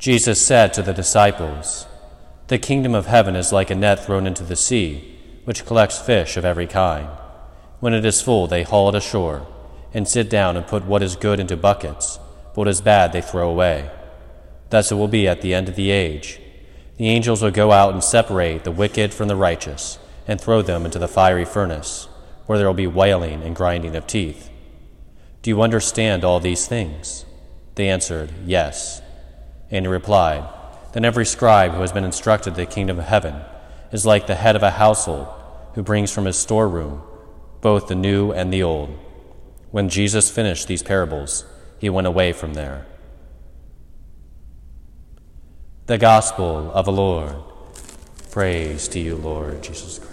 Jesus said to the disciples, "The kingdom of heaven is like a net thrown into the sea, which collects fish of every kind. When it is full, they haul it ashore, and sit down and put what is good into buckets, but what is bad they throw away. Thus it will be at the end of the age. The angels will go out and separate the wicked from the righteous, and throw them into the fiery furnace, where there will be wailing and grinding of teeth. Do you understand all these things?" They answered, "Yes." And he replied, "Then every scribe who has been instructed in the kingdom of heaven is like the head of a household who brings from his storeroom both the new and the old." When Jesus finished these parables, he went away from there. The Gospel of the Lord. Praise to you, Lord Jesus Christ.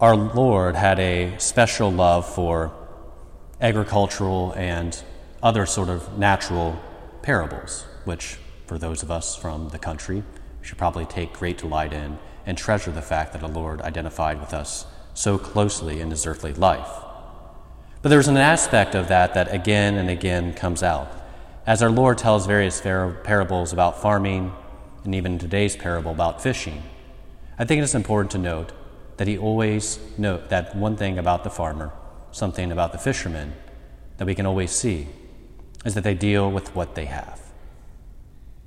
Our Lord had a special love for agricultural and other sort of natural parables, which for those of us from the country should probably take great delight in and treasure the fact that our Lord identified with us so closely in his earthly life. But there's an aspect of that that again and again comes out. As our Lord tells various parables about farming, and even today's parable about fishing, I think it's important to note that he always note that one thing about the farmer, something about the fisherman that we can always see, is that they deal with what they have.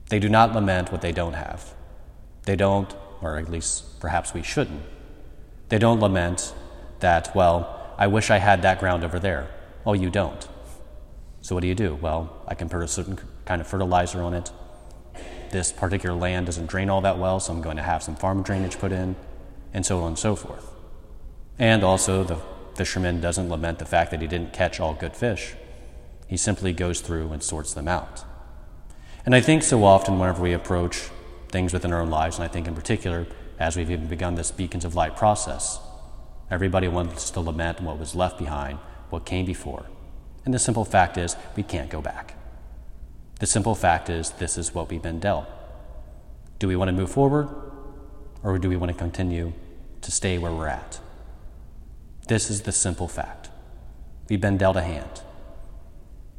They do not lament what they don't have. They don't, or at least perhaps we shouldn't, they don't lament that, well, I wish I had that ground over there. Oh, you don't. So what do? Well, I can put a certain kind of fertilizer on it. This particular land doesn't drain all that well, so I'm going to have some farm drainage put in, and so on and so forth. And also the fisherman doesn't lament the fact that he didn't catch all good fish. He simply goes through and sorts them out. And I think so often whenever we approach things within our own lives, and I think in particular as we've even begun this Beacons of Light process, everybody wants to lament what was left behind, what came before. And the simple fact is we can't go back. The simple fact is this is what we've been dealt. Do we want to move forward? Or do we want to continue to stay where we're at? This is the simple fact. We've been dealt a hand.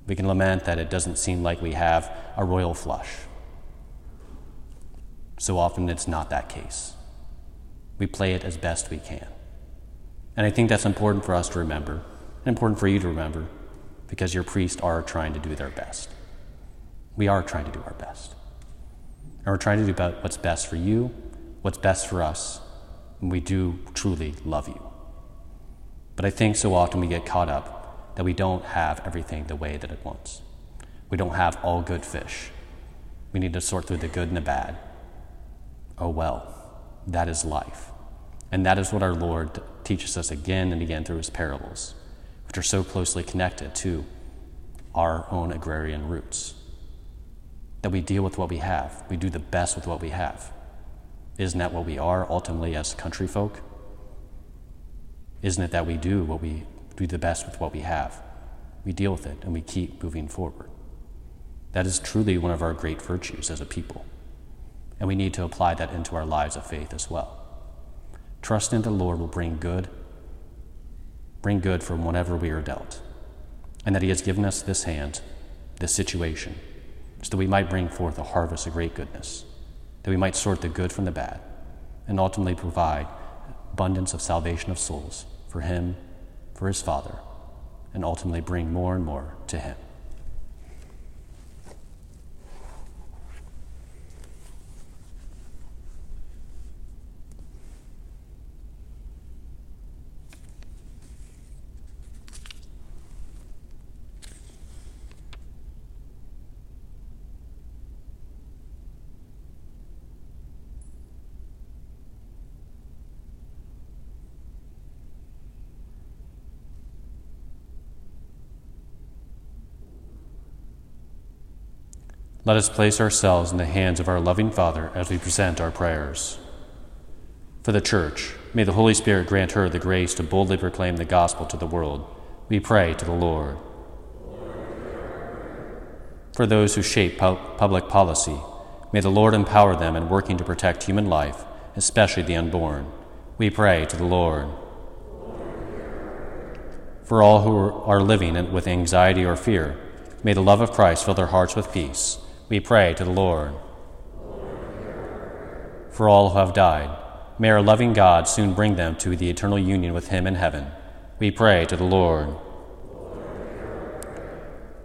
We can lament that it doesn't seem like we have a royal flush. So often it's not that case. We play it as best we can. And I think that's important for us to remember, and important for you to remember, because your priests are trying to do their best. We are trying to do our best. And we're trying to do what's best for you, what's best for us, and we do truly love you. But I think so often we get caught up that we don't have everything the way that it wants. We don't have all good fish. We need to sort through the good and the bad. Oh well, that is life. And that is what our Lord teaches us again and again through his parables, which are so closely connected to our own agrarian roots, that we deal with what we have. We do the best with what we have. Isn't that what we are ultimately as country folk? Isn't it that we do what we do the best with what we have? We deal with it and we keep moving forward. That is truly one of our great virtues as a people. And we need to apply that into our lives of faith as well. Trust in the Lord will bring good from whatever we are dealt. And that he has given us this hand, this situation, so that we might bring forth a harvest of great goodness, that we might sort the good from the bad, and ultimately provide abundance of salvation of souls for him, for his Father, and ultimately bring more and more to him. Let us place ourselves in the hands of our loving Father as we present our prayers. For the Church, may the Holy Spirit grant her the grace to boldly proclaim the gospel to the world. We pray to the Lord. For those who shape public policy, may the Lord empower them in working to protect human life, especially the unborn. We pray to the Lord. For all who are living with anxiety or fear, may the love of Christ fill their hearts with peace. We pray to the Lord. For all who have died, may our loving God soon bring them to the eternal union with Him in heaven. We pray to the Lord.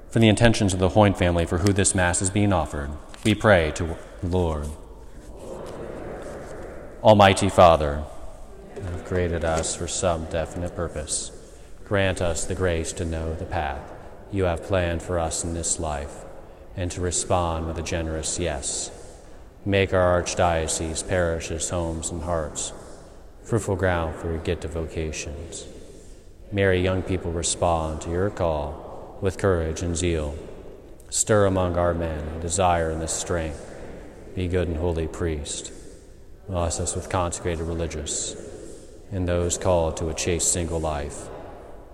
For the intentions of the Hoyne family for who this Mass is being offered, we pray to the Lord. Almighty Father, you have created us for some definite purpose. Grant us the grace to know the path you have planned for us in this life and to respond with a generous yes. Make our archdiocese, parishes, homes, and hearts fruitful ground for your gift of vocations. Mary, young people respond to your call with courage and zeal. Stir among our men a desire and the strength. Be good and holy priest. Bless us with consecrated religious and those called to a chaste single life,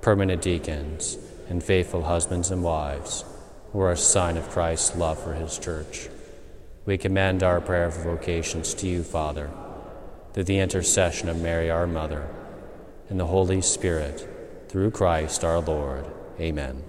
permanent deacons and faithful husbands and wives who are a sign of Christ's love for his church. We commend our prayer for vocations to you, Father, through the intercession of Mary, our Mother, and the Holy Spirit, through Christ our Lord. Amen.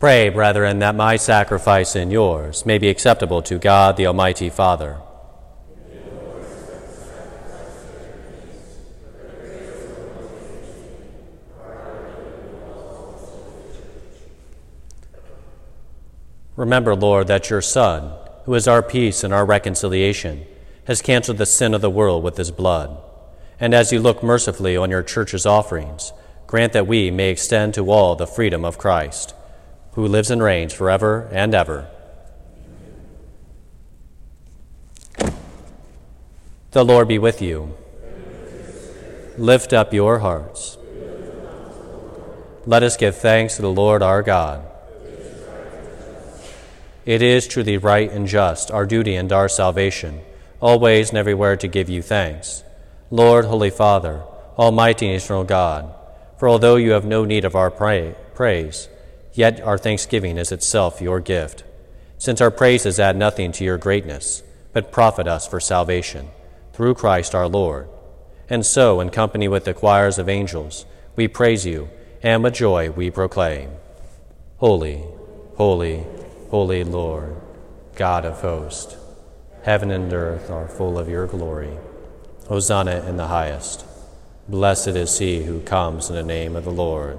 Pray, brethren, that my sacrifice and yours may be acceptable to God, the Almighty Father. Remember, Lord, that your Son, who is our peace and our reconciliation, has canceled the sin of the world with his blood. And as you look mercifully on your church's offerings, grant that we may extend to all the freedom of Christ, who lives and reigns forever and ever. Amen. The Lord be with you. Amen. Lift up your hearts. Let us give thanks to the Lord our God. It is truly right and just, our duty and our salvation, always and everywhere to give you thanks. Lord, Holy Father, Almighty and Eternal God, for although you have no need of our praise, yet our thanksgiving is itself your gift. Since our praises add nothing to your greatness, but profit us for salvation, through Christ our Lord. And so, in company with the choirs of angels, we praise you, and with joy we proclaim, Holy, holy, holy Lord, God of hosts, heaven and earth are full of your glory. Hosanna in the highest. Blessed is he who comes in the name of the Lord.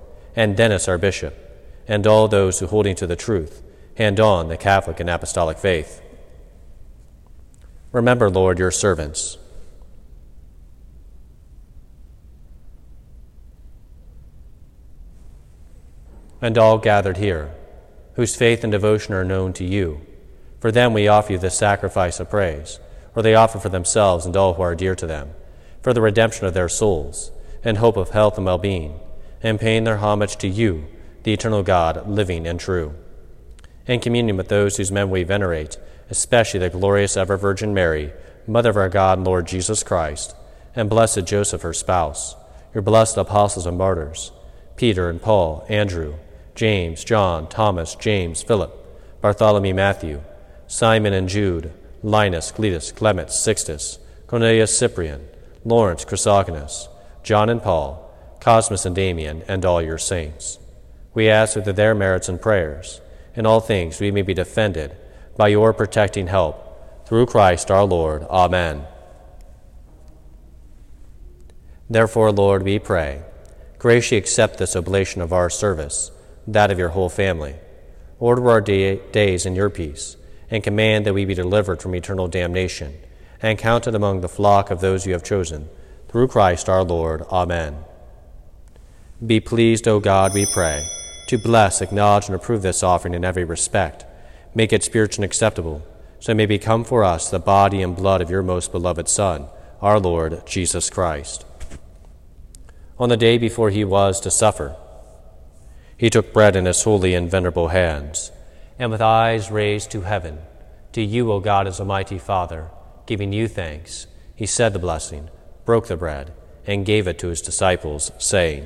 and Dennis, our Bishop, and all those who, holding to the truth, hand on the Catholic and Apostolic faith. Remember, Lord, your servants. And all gathered here, whose faith and devotion are known to you. For them we offer you this sacrifice of praise, or they offer for themselves and all who are dear to them, for the redemption of their souls, and hope of health and well-being, and paying their homage to you, the eternal God, living and true. In communion with those whose men we venerate, especially the glorious ever-Virgin Mary, Mother of our God and Lord Jesus Christ, and blessed Joseph, her spouse, your blessed apostles and martyrs, Peter and Paul, Andrew, James, John, Thomas, James, Philip, Bartholomew, Matthew, Simon and Jude, Linus, Cletus, Clement, Sixtus, Cornelius, Cyprian, Lawrence, Chrysogonus, John and Paul, Cosmas and Damian, and all your saints. We ask that their merits and prayers, in all things we may be defended by your protecting help, through Christ our Lord. Amen. Therefore, Lord, we pray, graciously accept this oblation of our service, that of your whole family. Order our days in your peace, and command that we be delivered from eternal damnation, and counted among the flock of those you have chosen, through Christ our Lord. Amen. Be pleased, O God, we pray, to bless, acknowledge, and approve this offering in every respect. Make it spiritual and acceptable, so it may become for us the body and blood of your most beloved Son, our Lord Jesus Christ. On the day before he was to suffer, he took bread in his holy and venerable hands, and with eyes raised to heaven, to you, O God, as Almighty Father, giving you thanks, he said the blessing, broke the bread, and gave it to his disciples, saying,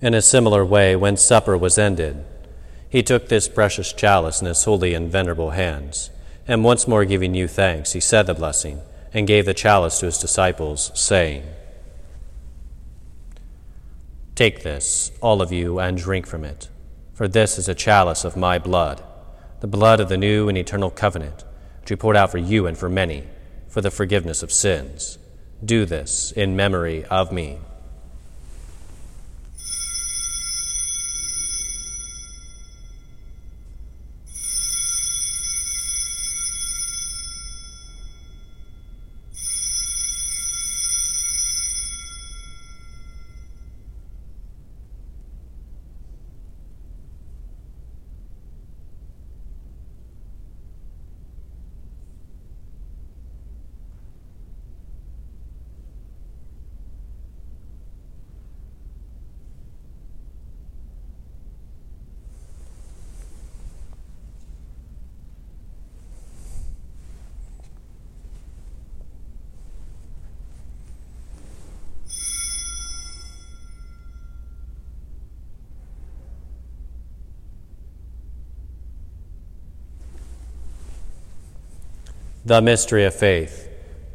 In a similar way, when supper was ended, he took this precious chalice in his holy and venerable hands, and once more giving you thanks, he said the blessing, and gave the chalice to his disciples, saying, "Take this, all of you, and drink from it, for this is a chalice of my blood, the blood of the new and eternal covenant, which we poured out for you and for many, for the forgiveness of sins. Do this in memory of me." The mystery of faith,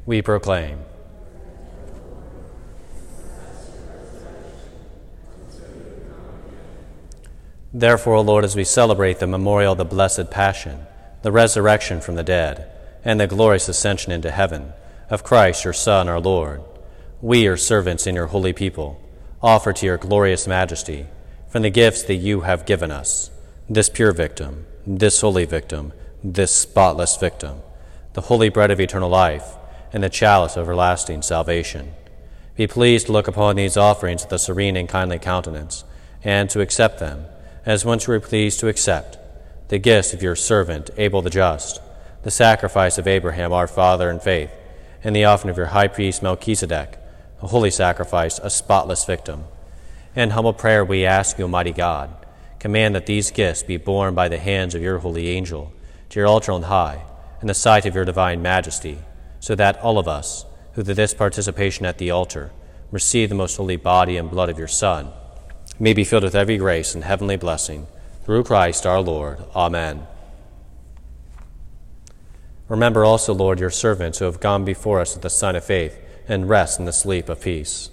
we proclaim. Therefore, O Lord, as we celebrate the memorial of the blessed passion, the resurrection from the dead, and the glorious ascension into heaven of Christ, your Son, our Lord, we, your servants and your holy people, offer to your glorious majesty from the gifts that you have given us, this pure victim, this holy victim, this spotless victim, the holy bread of eternal life, and the chalice of everlasting salvation. Be pleased to look upon these offerings with a serene and kindly countenance, and to accept them, as once you were pleased to accept the gifts of your servant Abel the just, the sacrifice of Abraham our father in faith, and the offering of your high priest Melchizedek, a holy sacrifice, a spotless victim. In humble prayer we ask you, Almighty God, command that these gifts be borne by the hands of your holy angel to your altar on high, in the sight of your divine majesty, so that all of us, who through this participation at the altar receive the most holy body and blood of your Son, may be filled with every grace and heavenly blessing, through Christ our Lord. Amen. Remember also, Lord, your servants who have gone before us with the sign of faith, and rest in the sleep of peace.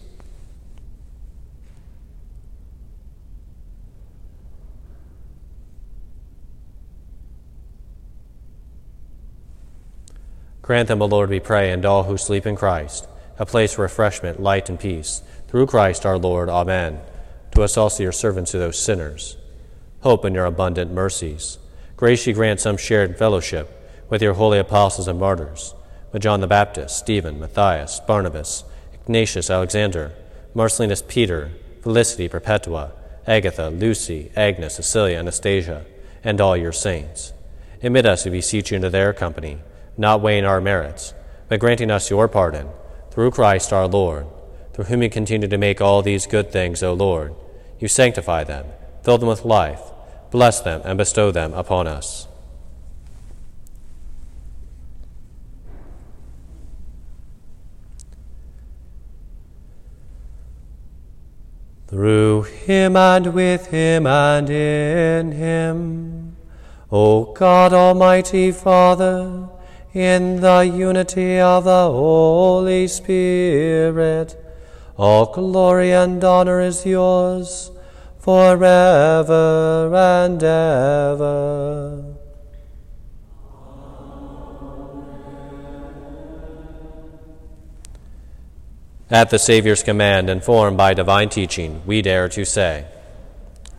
Grant them, O Lord, we pray, and all who sleep in Christ, a place for refreshment, light, and peace, through Christ our Lord. Amen. To us also, your servants, who those sinners, hope in your abundant mercies. Graciously grant some shared fellowship with your holy apostles and martyrs, with John the Baptist, Stephen, Matthias, Barnabas, Ignatius, Alexander, Marcellinus, Peter, Felicity, Perpetua, Agatha, Lucy, Agnes, Cecilia, Anastasia, and all your saints. Admit us, we beseech you, into their company, not weighing our merits, but granting us your pardon, through Christ our Lord, through whom you continue to make all these good things, O Lord. You sanctify them, fill them with life, bless them, and bestow them upon us. Through him and with him and in him, O God, Almighty Father, in the unity of the Holy Spirit, all glory and honor is yours, forever and ever. At the Savior's command, and formed by divine teaching, we dare to say,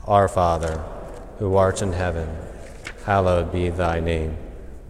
Our Father, who art in heaven, hallowed be thy name.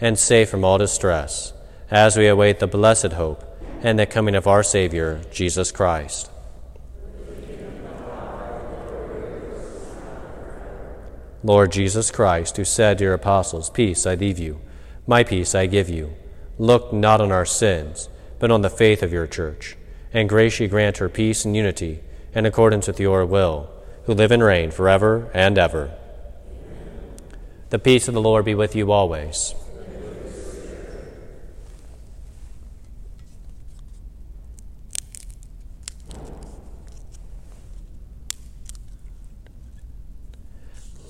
and safe from all distress, as we await the blessed hope and the coming of our Savior, Jesus Christ. Lord Jesus Christ, who said to your apostles, Peace I leave you, my peace I give you, look not on our sins, but on the faith of your church, and graciously grant her peace and unity in accordance with your will, who live and reign forever and ever. Amen. The peace of the Lord be with you always.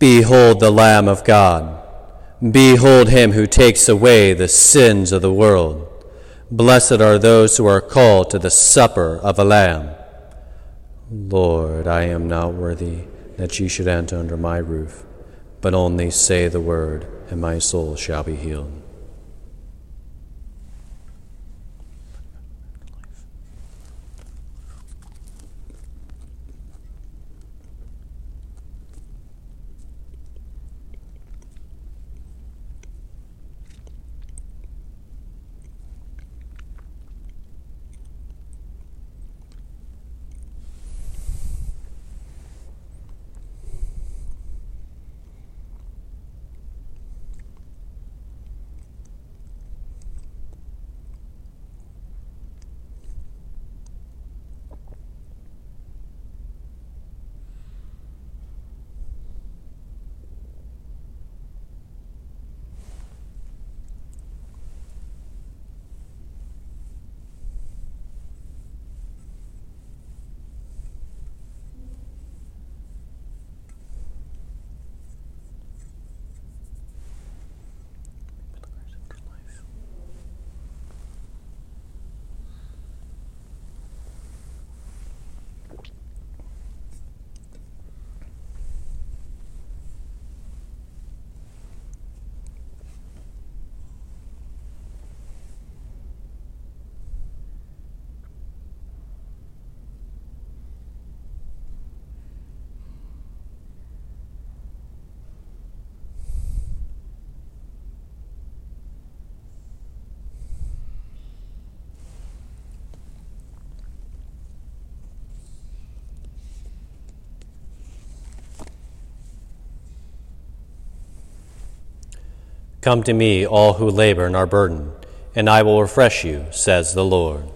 Behold the Lamb of God. Behold him who takes away the sins of the world. Blessed are those who are called to the supper of the Lamb. Lord, I am not worthy that ye should enter under my roof, but only say the word, and my soul shall be healed. Come to me, all who labor and are burdened, and I will refresh you, says the Lord.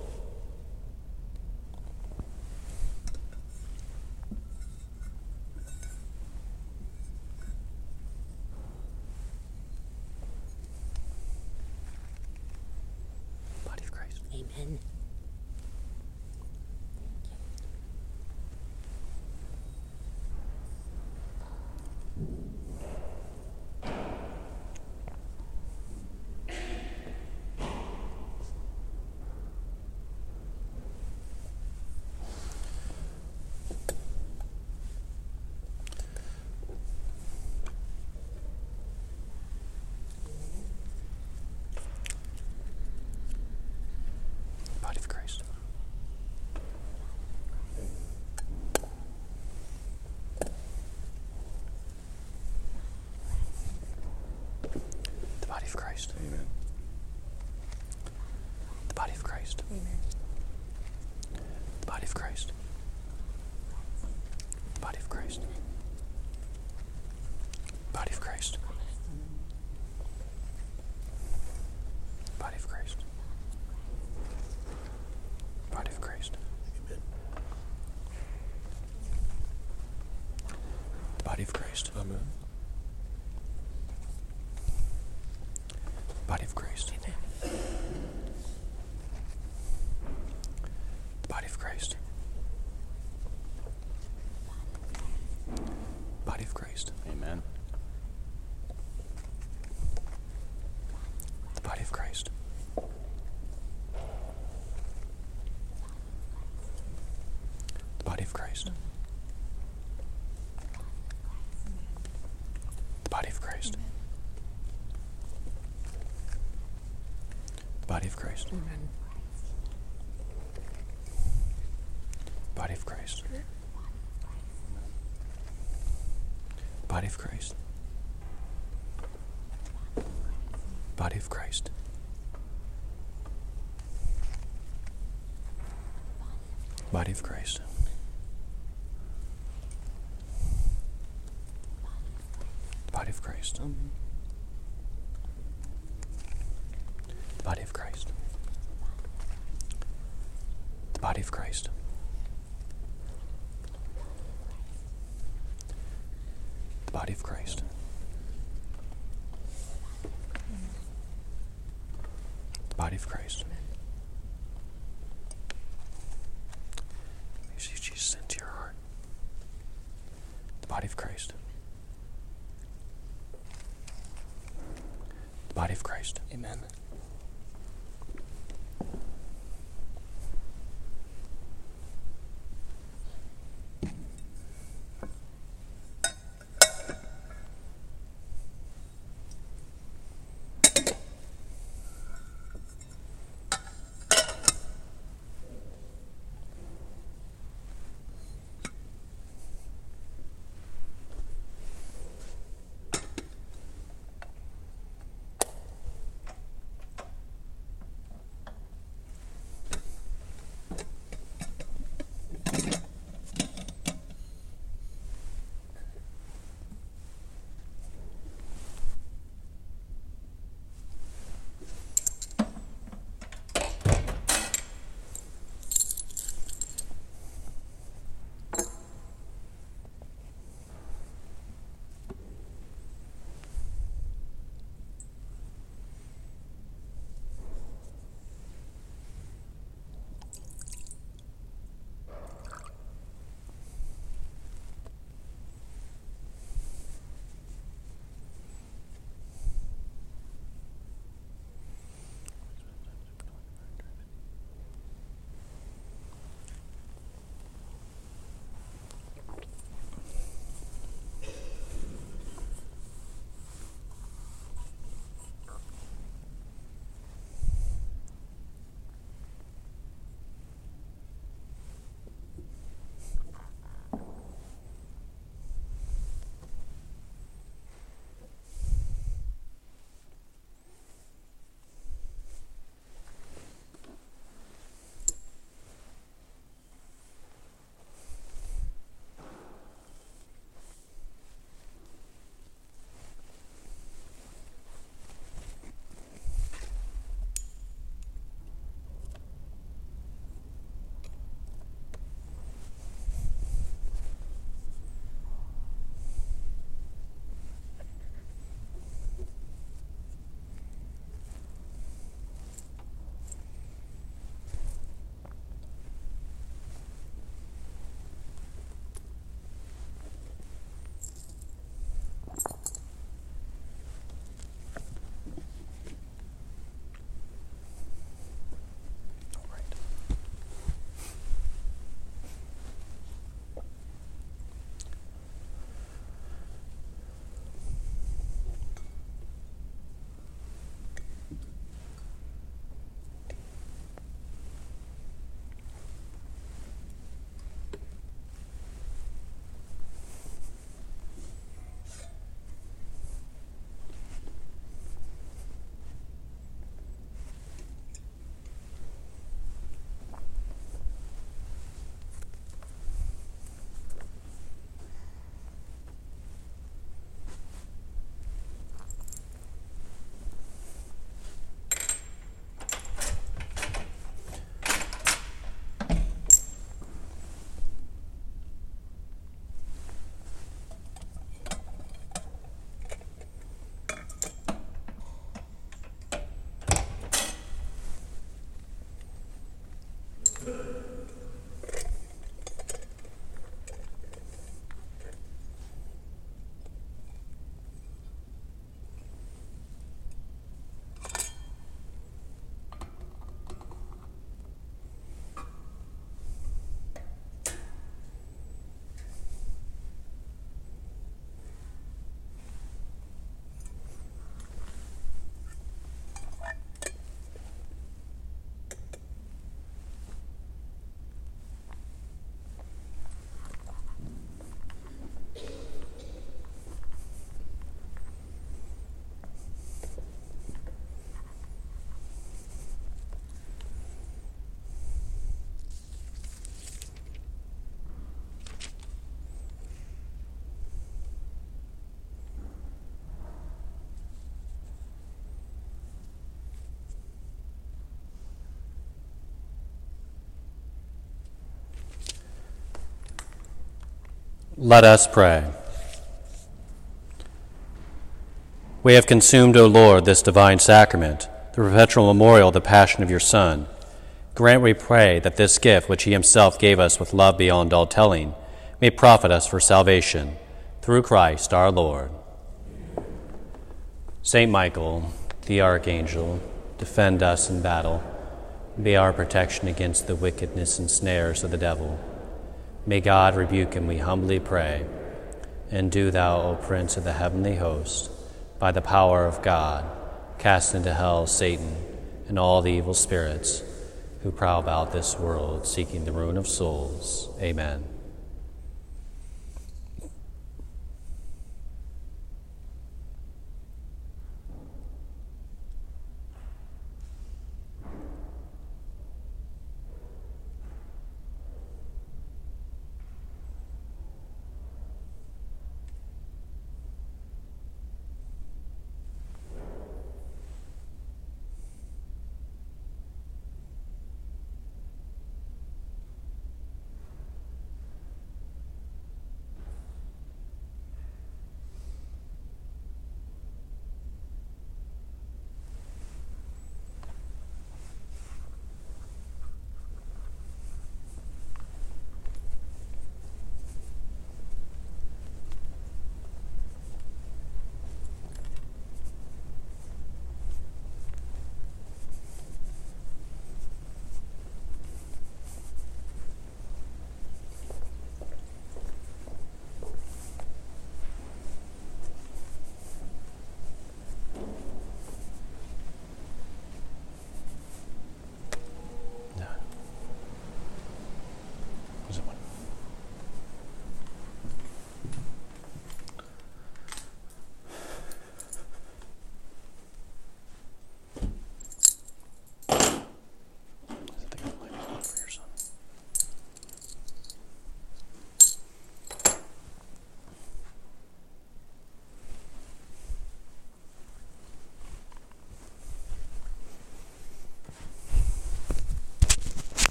Body of Christ. Amen. Christ. Amen. The body of Christ. Amen. The body of Christ. The body of Christ. The body of Christ. The body of Christ. The body of Christ. Amen. The body of Christ. Amen. Body of Christ. Amen. The body of Christ. Body of Christ. Amen. The body of Christ. The body of Christ. The body of Christ. Amen. Body of Christ. Amen. Body of Christ. Amen. Body of Christ. Body of Christ. Body of Christ. Body of Christ. Amen. Body of Christ. The body of Christ. The body of Christ. The body of Christ. Receive Jesus into your heart. The body of Christ. The body of Christ. Amen. Let us pray. We have consumed, O Lord, this divine sacrament, the perpetual memorial of the passion of your Son. Grant, we pray, that this gift which he himself gave us with love beyond all telling may profit us for salvation, through Christ our Lord. Saint Michael, the Archangel, defend us in battle. Be our protection against the wickedness and snares of the devil. May God rebuke him, we humbly pray. And do thou, O Prince of the heavenly host, by the power of God, cast into hell Satan and all the evil spirits who prowl about this world, seeking the ruin of souls. Amen.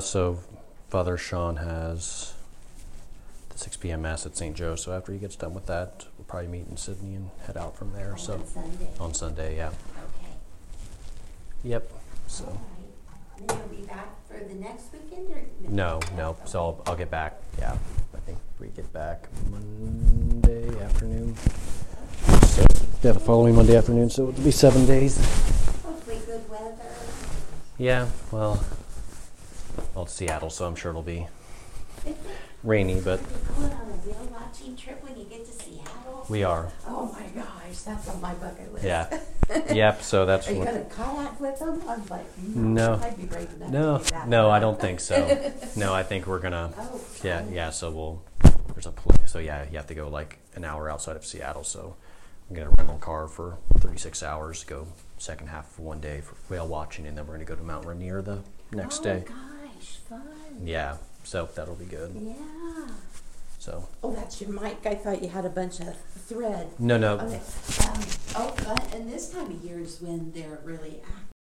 So Father Sean has the 6 p.m. Mass at St. Joe, so after he gets done with that, we'll probably meet in Sydney and head out from there. So on Sunday, yeah. Okay. Yep. So. Right. And then you'll be back for the next weekend? Or no. Okay. So I'll get back, yeah. I think we get back Monday afternoon. So, yeah, the following Monday afternoon, so it'll be 7 days. Hopefully good weather. Yeah, well, it's Seattle, so I'm sure it'll be rainy, but. Going on a whale watching trip when you get to Seattle? We are. Oh my gosh, that's on my bucket list. Yeah. Yep, so that's. Are you going to kayak with them? I was like, no. I'd be brave enough to do that. No, I don't think so. No, I think we're going to. Oh, yeah, yeah, so we'll. There's a place. So yeah, you have to go like an hour outside of Seattle, so I'm going to rental a car for 36 hours, go second half of one day for whale watching, and then we're going to go to Mount Rainier the next day. Oh gosh, fun. Yeah. So that'll be good. Yeah. So. Oh, that's your mic. I thought you had a bunch of thread. No. Okay. And this time of year is when they're really active.